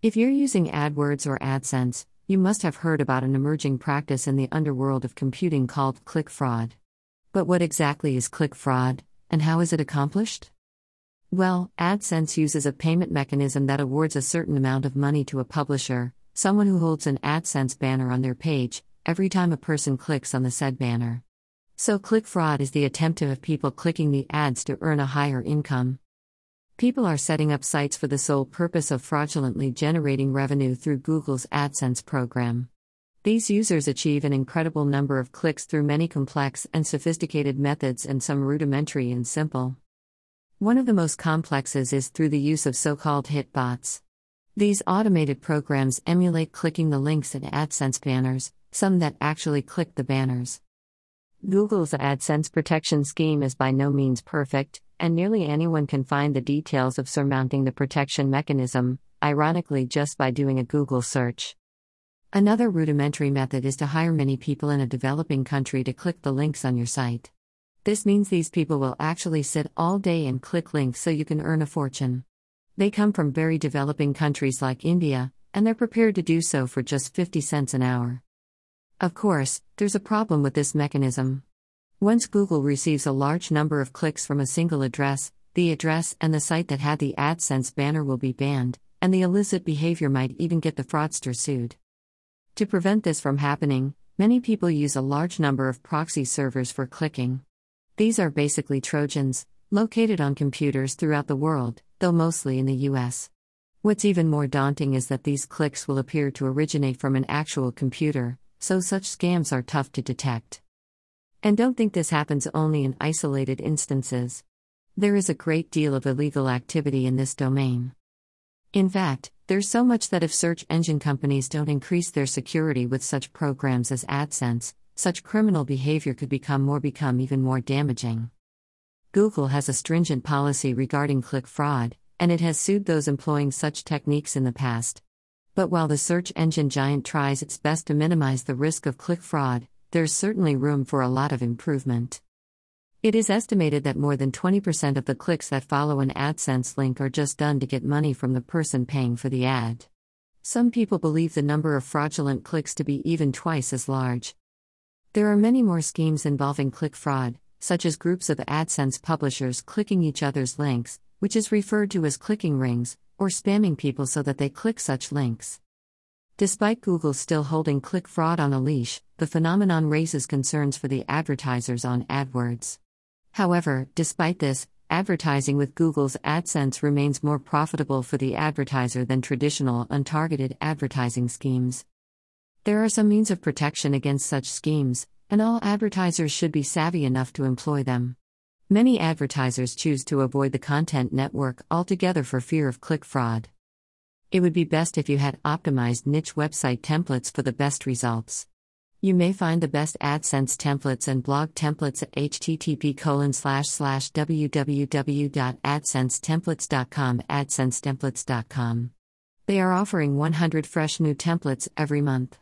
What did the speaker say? If you're using AdWords or AdSense, you must have heard about an emerging practice in the underworld of computing called click fraud. But what exactly is click fraud, and how is it accomplished? Well, AdSense uses a payment mechanism that awards a certain amount of money to a publisher, someone who holds an AdSense banner on their page, every time a person clicks on the said banner. So click fraud is the attempt of people clicking the ads to earn a higher income. People are setting up sites for the sole purpose of fraudulently generating revenue through Google's AdSense program. These users achieve an incredible number of clicks through many complex and sophisticated methods, and some rudimentary and simple. One of the most complex is through the use of so-called hitbots. These automated programs emulate clicking the links in AdSense banners, some that actually click the banners. Google's AdSense protection scheme is by no means perfect, and nearly anyone can find the details of surmounting the protection mechanism, ironically just by doing a Google search. Another rudimentary method is to hire many people in a developing country to click the links on your site. This means these people will actually sit all day and click links so you can earn a fortune. They come from very developing countries like India, and they're prepared to do so for just 50 cents an hour. Of course, there's a problem with this mechanism. Once Google receives a large number of clicks from a single address, the address and the site that had the AdSense banner will be banned, and the illicit behavior might even get the fraudster sued. To prevent this from happening, many people use a large number of proxy servers for clicking. These are basically Trojans, located on computers throughout the world, though mostly in the US. What's even more daunting is that these clicks will appear to originate from an actual computer, so such scams are tough to detect. And don't think this happens only in isolated instances. There is a great deal of illegal activity in this domain. In fact, there's so much that if search engine companies don't increase their security with such programs as AdSense, such criminal behavior could become even more damaging. Google has a stringent policy regarding click fraud, and it has sued those employing such techniques in the past. But while the search engine giant tries its best to minimize the risk of click fraud, there's certainly room for a lot of improvement. It is estimated that more than 20% of the clicks that follow an AdSense link are just done to get money from the person paying for the ad. Some people believe the number of fraudulent clicks to be even twice as large. There are many more schemes involving click fraud, such as groups of AdSense publishers clicking each other's links, which is referred to as clicking rings, or spamming people so that they click such links. Despite Google still holding click fraud on a leash, the phenomenon raises concerns for the advertisers on AdWords. However, despite this, advertising with Google's AdSense remains more profitable for the advertiser than traditional untargeted advertising schemes. There are some means of protection against such schemes, and all advertisers should be savvy enough to employ them. Many advertisers choose to avoid the content network altogether for fear of click fraud. It would be best if you had optimized niche website templates for the best results. You may find the best AdSense templates and blog templates at http://www.adsensetemplates.com adsensetemplates.com. They are offering 100 fresh new templates every month.